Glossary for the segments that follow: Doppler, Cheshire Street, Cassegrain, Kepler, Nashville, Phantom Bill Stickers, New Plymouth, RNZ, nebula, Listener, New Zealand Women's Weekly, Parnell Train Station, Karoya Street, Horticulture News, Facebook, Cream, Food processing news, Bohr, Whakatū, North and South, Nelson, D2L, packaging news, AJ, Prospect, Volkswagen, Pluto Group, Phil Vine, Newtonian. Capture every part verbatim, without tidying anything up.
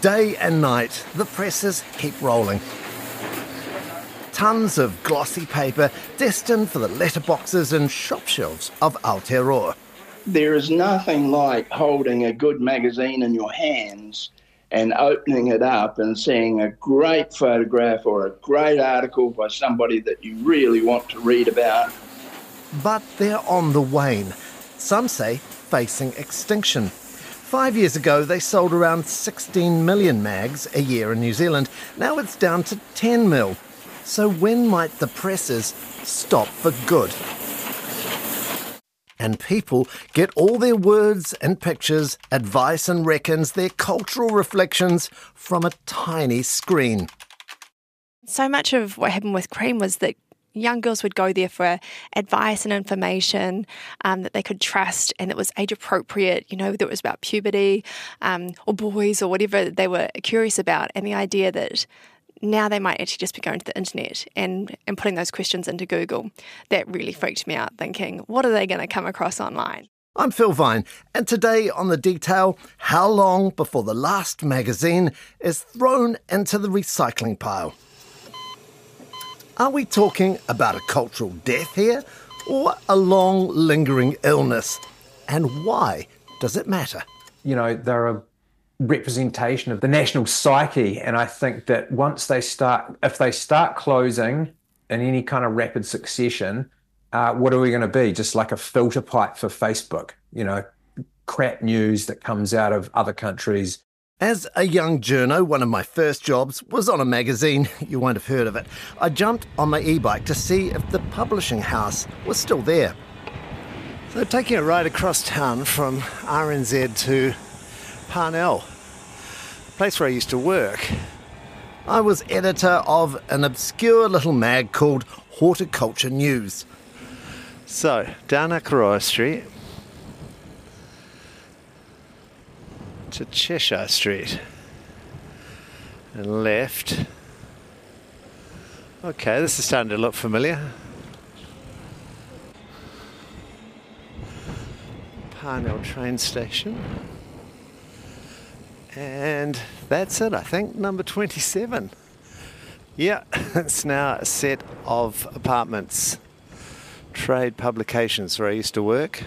Day and night, the presses keep rolling. Tons of glossy paper destined for the letterboxes and shop shelves of Aotearoa. There is nothing like holding a good magazine in your hands and opening it up and seeing a great photograph or a great article by somebody that you really want to read about. But they're on the wane. Some say facing extinction. Five years ago, they sold around sixteen million mags a year in New Zealand. Now it's down to ten mil. So when might the presses stop for good? And people get all their words and pictures, advice and reckons, their cultural reflections from a tiny screen. So much of what happened with Cream was that young girls would go there for advice and information um, that they could trust and that was age-appropriate, you know, that was about puberty um, or boys or whatever they were curious about. And the idea that now they might actually just be going to the internet and, and putting those questions into Google. That really freaked me out, thinking, what are they going to come across online? I'm Phil Vine, and today on The Detail, how long before the last magazine is thrown into the recycling pile? Are we talking about a cultural death here, or a long, lingering illness? And why does it matter? You know, there are representation of the national psyche, and I think that once they start, if they start closing in any kind of rapid succession, uh, what are we going to be? Just like a filter pipe for Facebook, you know, crap news that comes out of other countries. As a young journo, one of my first jobs was on a magazine. You won't have heard of it. I jumped on my e-bike to see if the publishing house was still there. So taking a ride across town from R N Z to Parnell, the place where I used to work. I was editor of an obscure little mag called Horticulture News. So, down at Karoya Street to Cheshire Street and left. Okay, this is starting to look familiar. Parnell Train Station. And that's it, I think, number twenty-seven. Yeah, it's now a set of apartments, trade publications where I used to work,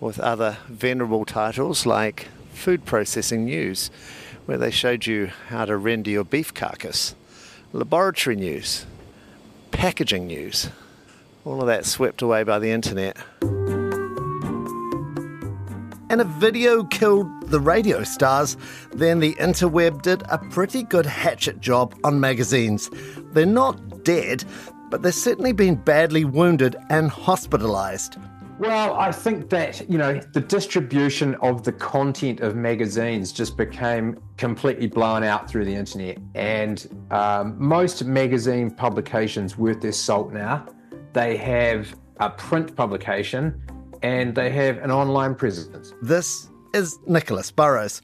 with other venerable titles like Food Processing News, where they showed you how to render your beef carcass, Laboratory News, Packaging News, all of that swept away by the internet. And if video killed the radio stars, then the interweb did a pretty good hatchet job on magazines. They're not dead, but they've certainly been badly wounded and hospitalised. Well, I think that, you know, the distribution of the content of magazines just became completely blown out through the internet. And um, most magazine publications worth their salt now, they have a print publication and they have an online presence. This is Nicholas Burrows.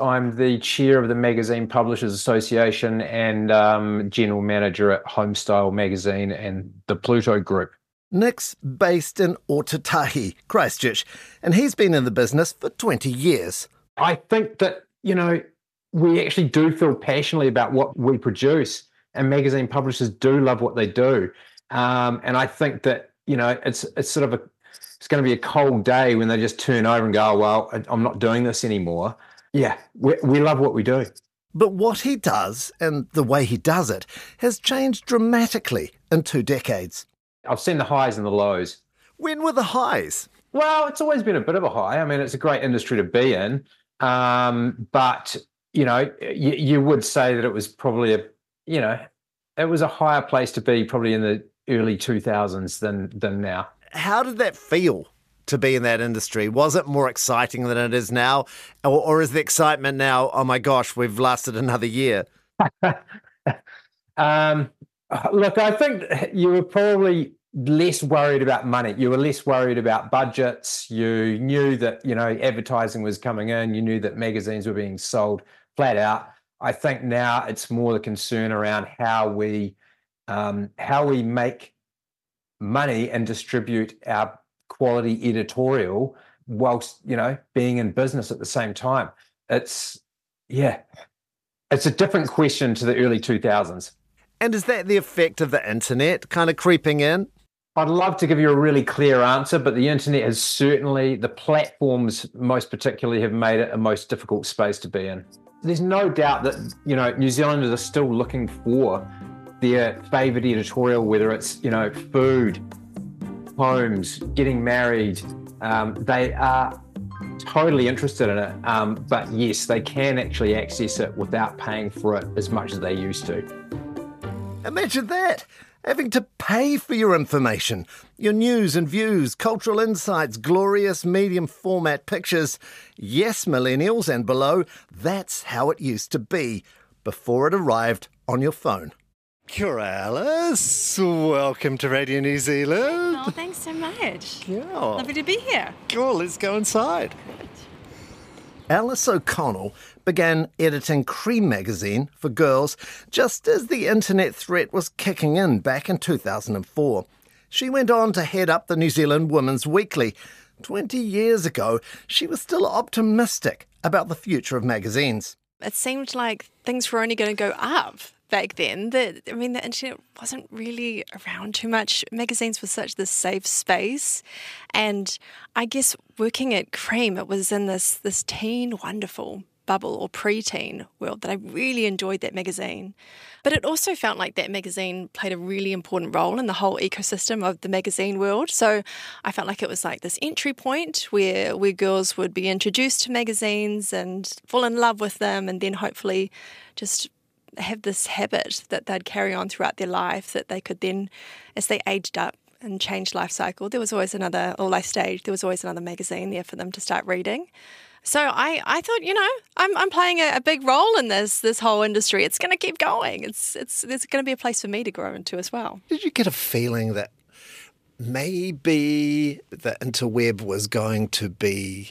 I'm the chair of the Magazine Publishers Association and um, general manager at Homestyle Magazine and the Pluto Group. Nick's based in Otatahi, Christchurch, and he's been in the business for twenty years. I think that, you know, we actually do feel passionately about what we produce, and magazine publishers do love what they do. Um, and I think that, you know, it's it's sort of a It's going to be a cold day when they just turn over and go, oh, well, I'm not doing this anymore. Yeah, we, we love what we do. But what he does and the way he does it has changed dramatically in two decades. I've seen the highs and the lows. When were the highs? Well, it's always been a bit of a high. I mean, it's a great industry to be in. Um, but, you know, you, you would say that it was probably a, you know, it was a higher place to be probably in the early two thousands than than now. How did that feel to be in that industry? Was it more exciting than it is now? Or, or is the excitement now, oh my gosh, we've lasted another year? um, look, I think you were probably less worried about money. You were less worried about budgets. You knew that, you know, advertising was coming in. You knew that magazines were being sold flat out. I think now it's more the concern around how we um, how we make money and distribute our quality editorial whilst, you know, being in business at the same time. It's, yeah, It's a different question to the early two thousands. And is that the effect of the internet kind of creeping in? I'd love to give you a really clear answer, but the internet has certainly, the platforms most particularly, have made it a most difficult space to be in. There's no doubt that, you know, New Zealanders are still looking for their favourite editorial, whether it's, you know, food, homes, getting married. Um, they are totally interested in it, um, but yes, they can actually access it without paying for it as much as they used to. Imagine that, having to pay for your information, your news and views, cultural insights, glorious medium format pictures. Yes, millennials and below, that's how it used to be before it arrived on your phone. Kia ora, Alice. Welcome to Radio New Zealand. Oh, thanks so much. Yeah. Lovely to be here. Cool, let's go inside. Good. Alice O'Connell began editing Cream magazine for girls just as the internet threat was kicking in back in two thousand four. She went on to head up the New Zealand Women's Weekly. Twenty years ago, she was still optimistic about the future of magazines. It seemed like things were only going to go up. Back then, the, I mean, the internet wasn't really around too much. Magazines were such this safe space. And I guess working at Cream, it was in this this teen wonderful bubble or pre-teen world that I really enjoyed that magazine. But it also felt like that magazine played a really important role in the whole ecosystem of the magazine world. So I felt like it was like this entry point where, where girls would be introduced to magazines and fall in love with them and then hopefully just have this habit that they'd carry on throughout their life that they could then, as they aged up and changed life cycle, there was always another, or life stage, there was always another magazine there for them to start reading. So I, I thought, you know, I'm I'm playing a, a big role in this this whole industry. It's going to keep going. It's it's there's going to be a place for me to grow into as well. Did you get a feeling that maybe the interweb was going to be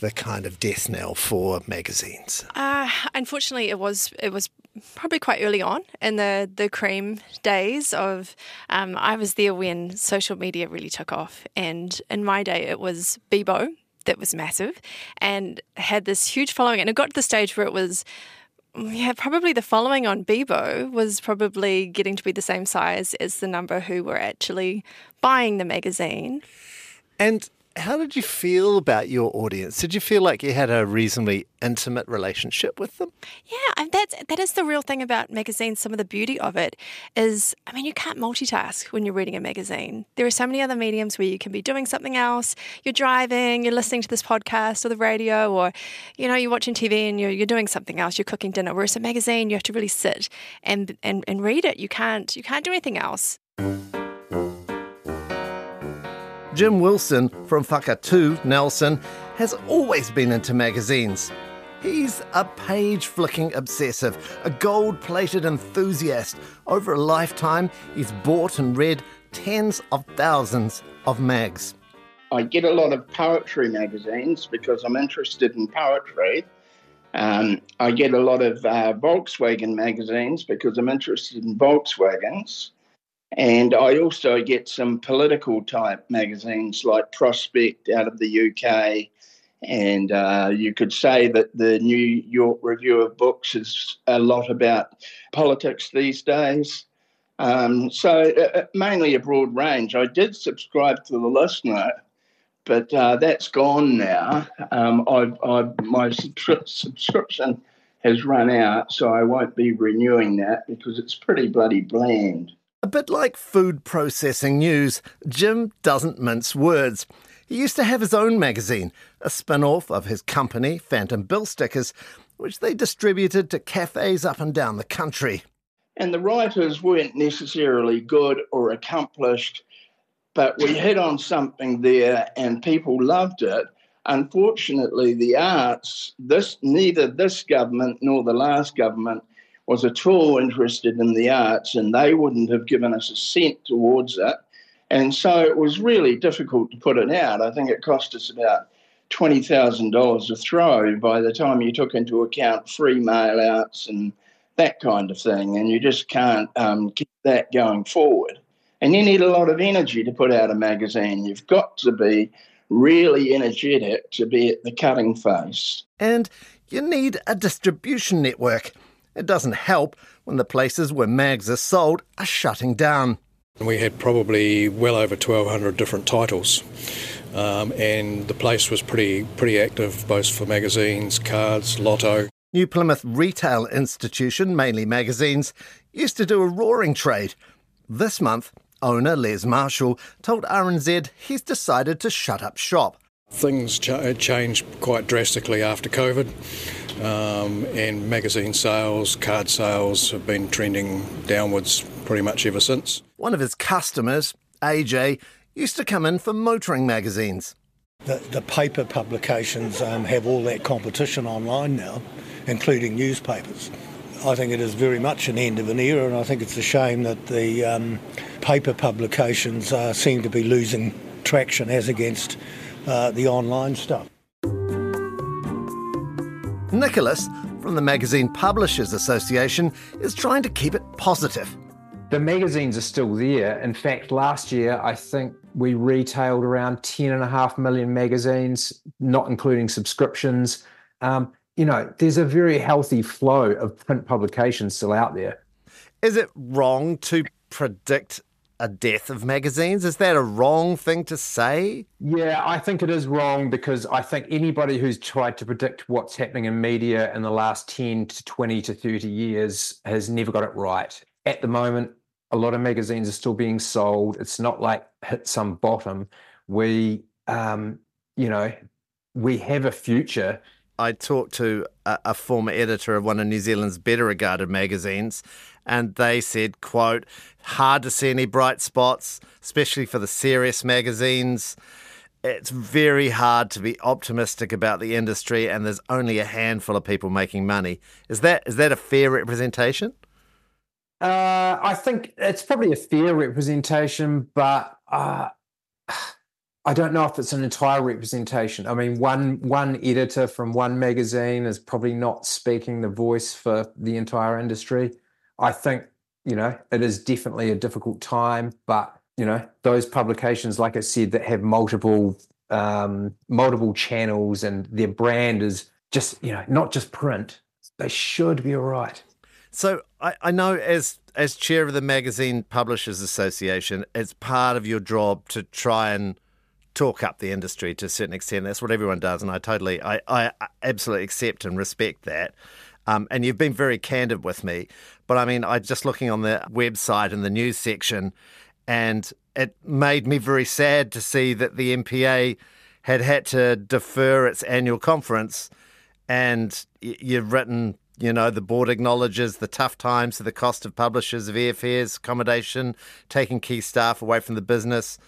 the kind of death knell for magazines? Uh, unfortunately, it was it was probably quite early on in the, the Cream days of, um, I was there when social media really took off. And in my day, it was Bebo that was massive and had this huge following. And it got to the stage where it was, yeah, probably the following on Bebo was probably getting to be the same size as the number who were actually buying the magazine. And how did you feel about your audience? Did you feel like you had a reasonably intimate relationship with them? Yeah, that's, that is the real thing about magazines. Some of the beauty of it is, I mean, you can't multitask when you're reading a magazine. There are so many other mediums where you can be doing something else. You're driving, you're listening to this podcast or the radio, or, you know, you're watching T V and you're, you're doing something else. You're cooking dinner. Whereas a magazine, you have to really sit and, and, and read it. You can't, you can't do anything else. Jim Wilson from Whakatū, Nelson, has always been into magazines. He's a page-flicking obsessive, a gold-plated enthusiast. Over a lifetime, he's bought and read tens of thousands of mags. I get a lot of poetry magazines because I'm interested in poetry. Um, I get a lot of uh, Volkswagen magazines because I'm interested in Volkswagens. And I also get some political type magazines like Prospect out of the U K. And uh, you could say that the New York Review of Books is a lot about politics these days. Um, so uh, mainly a broad range. I did subscribe to the Listener, but uh, that's gone now. Um, I've, I've, my subscri- subscription has run out, so I won't be renewing that because it's pretty bloody bland. A bit like Food Processing News, Jim doesn't mince words. He used to have his own magazine, a spin-off of his company, Phantom Bill Stickers, which they distributed to cafes up and down the country. And the writers weren't necessarily good or accomplished, but we hit on something there and people loved it. Unfortunately, the arts, this neither this government nor the last government was at all interested in the arts, and they wouldn't have given us a cent towards it. And so it was really difficult to put it out. I think it cost us about twenty thousand dollars to throw by the time you took into account free mail-outs and that kind of thing, and you just can't um, keep that going forward. And you need a lot of energy to put out a magazine. You've got to be really energetic to be at the cutting face. And you need a distribution network. It doesn't help when the places where mags are sold are shutting down. We had probably well over twelve hundred different titles, um, and the place was pretty pretty active, both for magazines, cards, lotto. New Plymouth retail institution, mainly magazines, used to do a roaring trade. This month, owner Les Marshall told R N Z he's decided to shut up shop. Things ch- changed quite drastically after COVID, um, and magazine sales, card sales have been trending downwards pretty much ever since. One of his customers, A J, used to come in for motoring magazines. The, the paper publications um, have all that competition online now, including newspapers. I think it is very much an end of an era, and I think it's a shame that the um, paper publications uh, seem to be losing traction as against uh, the online stuff. Nicholas, from the Magazine Publishers Association, is trying to keep it positive. The magazines are still there. In fact, last year, I think we retailed around ten and a half million magazines, not including subscriptions. Um, you know, there's a very healthy flow of print publications still out there. Is it wrong to predict a death of magazines? Is that a wrong thing to say? Yeah, I think it is wrong, because I think anybody who's tried to predict what's happening in media in the last ten to twenty to thirty years has never got it right. At the moment, a lot of magazines are still being sold. It's not like hit some bottom. We, um, you know, we have a future. I talked to a, a former editor of one of New Zealand's better-regarded magazines, and they said, quote, hard to see any bright spots, especially for the serious magazines. It's very hard to be optimistic about the industry, and there's only a handful of people making money. Is that is that a fair representation? Uh, I think it's probably a fair representation, but uh, I don't know if it's an entire representation. I mean, one one editor from one magazine is probably not speaking the voice for the entire industry. I think, you know, it is definitely a difficult time, but, you know, those publications, like I said, that have multiple um, multiple channels and their brand is just, you know, not just print, they should be all right. So I, I know as as chair of the Magazine Publishers Association, it's part of your job to try and talk up the industry to a certain extent. That's what everyone does, and I totally, I, I absolutely accept and respect that. Um, and you've been very candid with me. But I mean, I just looking on the website in the news section, and it made me very sad to see that the M P A had had to defer its annual conference, and you've written, you know, the board acknowledges the tough times to the cost of publishers of airfares, accommodation, taking key staff away from the business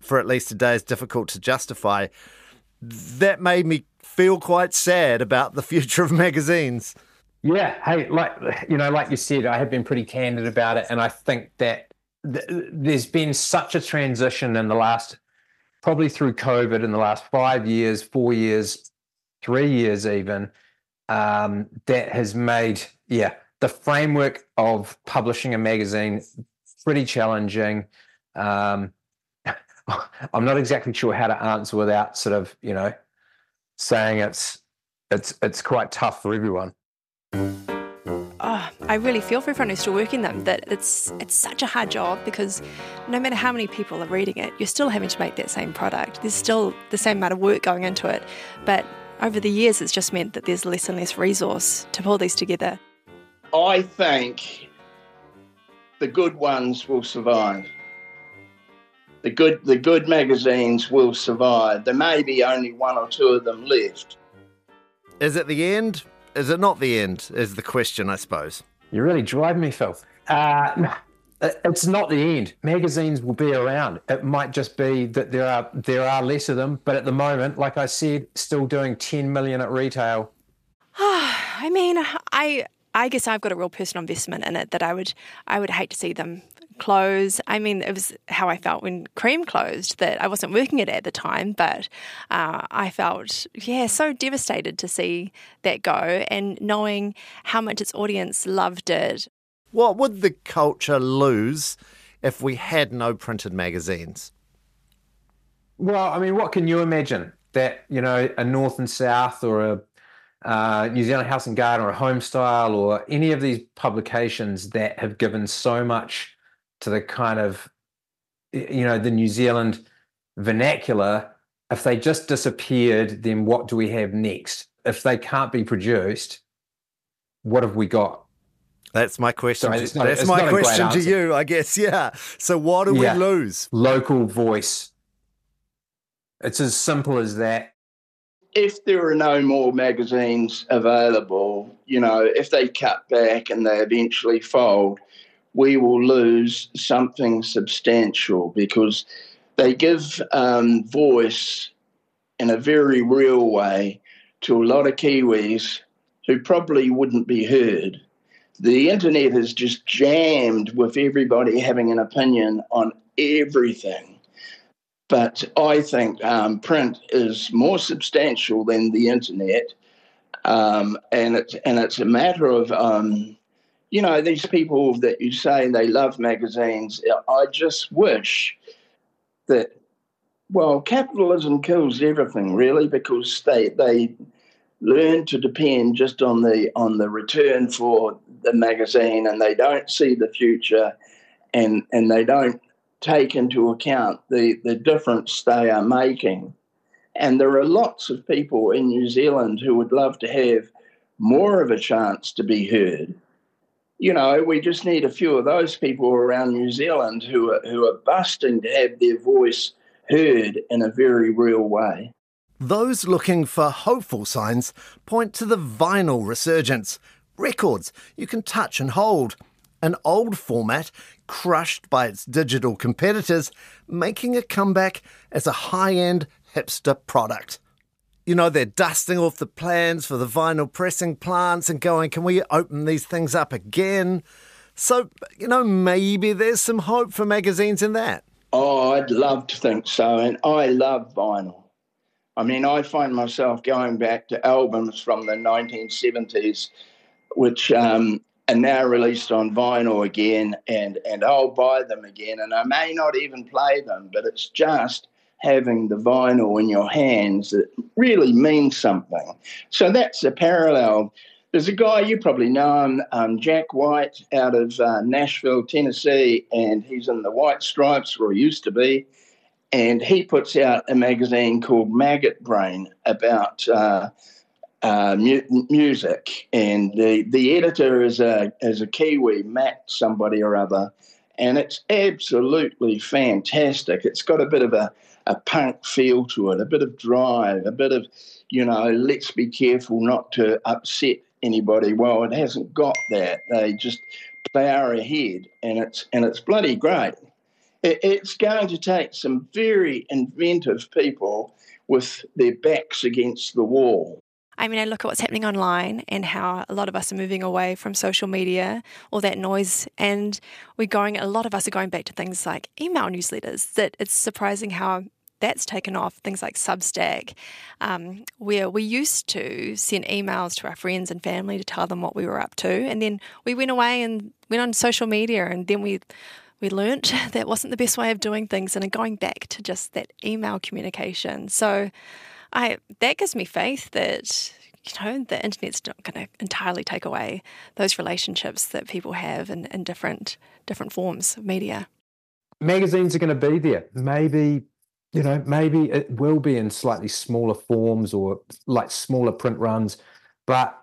for at least a day is difficult to justify. That made me feel quite sad about the future of magazines. Yeah, hey, like, you know, like you said, I have been pretty candid about it, and I think that th- there's been such a transition in the last, probably through COVID, in the last five years, four years, three years even, Um, that has made, yeah, the framework of publishing a magazine pretty challenging. Um, I'm not exactly sure how to answer without sort of, you know, saying it's it's it's quite tough for everyone. Oh, I really feel for everyone who's still working them, that it's it's such a hard job, because no matter how many people are reading it, you're still having to make that same product. There's still the same amount of work going into it, but over the years, it's just meant that there's less and less resource to pull these together. I think the good ones will survive. The good, the good magazines will survive. There may be only one or two of them left. Is it the end? Is it not the end? Is the question, I suppose. You're really driving me, Phil. Uh, no, it's not the end. Magazines will be around. It might just be that there are there are less of them, but at the moment, like I said, still doing ten million at retail. I mean, I I guess I've got a real personal investment in it that I would I would hate to see them close. I mean, it was how I felt when Cream closed, that I wasn't working at it at the time, but uh, I felt, yeah, so devastated to see that go, and knowing how much its audience loved it. What would the culture lose if we had no printed magazines? Well, I mean, what can you imagine? That, you know, a North and South, or a uh, New Zealand House and Garden or Homestyle or any of these publications that have given so much to the kind of, you know, the New Zealand vernacular, if they just disappeared, then what do we have next? If they can't be produced, what have we got? That's my question. Sorry, not, that's my question to you, I guess. Yeah. So what do yeah. we lose? Local voice. It's as simple as that. If there are no more magazines available, you know, if they cut back and they eventually fold, we will lose something substantial because they give um, voice in a very real way to a lot of Kiwis who probably wouldn't be heard. The internet is just jammed with everybody having an opinion on everything. But I think um, print is more substantial than the internet. Um, and, it's, and it's a matter of, um, you know, these people that you say they love magazines, I just wish that, well, capitalism kills everything, really, because they... they learn to depend just on the on the return for the magazine, and they don't see the future, and and they don't take into account the, the difference they are making. And there are lots of people in New Zealand who would love to have more of a chance to be heard. You know, we just need a few of those people around New Zealand who are, who are busting to have their voice heard in a very real way. Those looking for hopeful signs point to the vinyl resurgence. Records you can touch and hold. An old format crushed by its digital competitors, making a comeback as a high-end hipster product. You know, they're dusting off the plans for the vinyl pressing plants and going, can we open these things up again? So, you know, maybe there's some hope for magazines in that. Oh, I'd love to think so, and I love vinyl. I mean, I find myself going back to albums from the nineteen seventies, which um, are now released on vinyl again, and, and I'll buy them again. And I may not even play them, but it's just having the vinyl in your hands that really means something. So that's a parallel. There's a guy, you probably know him, um, Jack White, out of uh, Nashville, Tennessee, and he's in the White Stripes, or he used to be. And he puts out a magazine called Maggot Brain about uh, uh, mu- music. And the, the editor is a is a Kiwi, Matt somebody or other. And it's absolutely fantastic. It's got a bit of a, a punk feel to it, a bit of drive, a bit of, you know, let's be careful not to upset anybody. Well, it hasn't got that. They just plough ahead, and it's and it's bloody great. It's going to take some very inventive people with their backs against the wall. I mean, I look at what's happening online and how a lot of us are moving away from social media, all that noise, and we're going, a lot of us are going back to things like email newsletters, that it's surprising how that's taken off, things like Substack, um, where we used to send emails to our friends and family to tell them what we were up to, and then we went away and went on social media, and then we... We learnt that wasn't the best way of doing things and are going back to just that email communication. So I that gives me faith that, you know, the internet's not going to entirely take away those relationships that people have in, in different different forms of media. Magazines are going to be there. Maybe, you know, maybe it will be in slightly smaller forms or like smaller print runs. But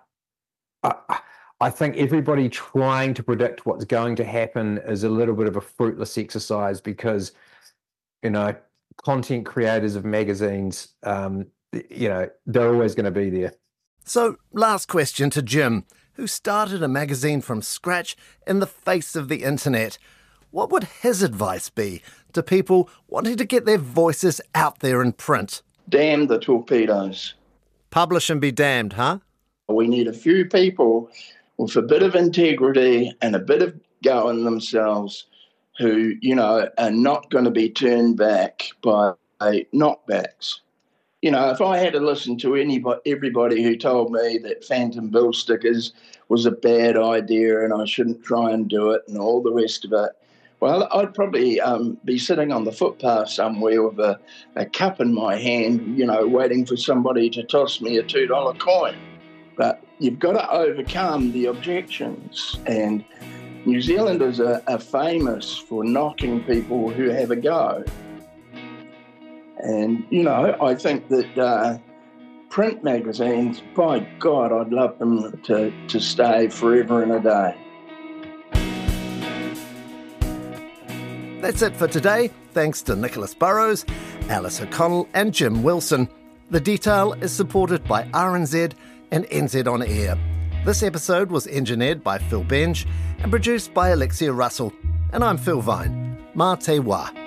I, I think everybody trying to predict what's going to happen is a little bit of a fruitless exercise because, you know, content creators of magazines, um, you know, they're always going to be there. So last question to Jim, who started a magazine from scratch in the face of the internet. What would his advice be to people wanting to get their voices out there in print? Damn the torpedoes. Publish and be damned, huh? We need a few people with a bit of integrity and a bit of go in themselves who, you know, are not going to be turned back by knockbacks. You know, if I had to listen to anybody, everybody who told me that Phantom Bill Stickers was a bad idea and I shouldn't try and do it and all the rest of it, well, I'd probably um, be sitting on the footpath somewhere with a, a cup in my hand, you know, waiting for somebody to toss me a two dollar coin. you've got to overcome the objections. And New Zealanders are, are famous for knocking people who have a go. And, you know, I think that uh, print magazines, by God, I'd love them to, to stay forever and a day. That's it for today. Thanks to Nicholas Burrows, Alice O'Connell and Jim Wilson. The Detail is supported by R N Z and N Z On Air. This episode was engineered by Phil Benj and produced by Alexia Russell. And I'm Phil Vine. Mā te wā.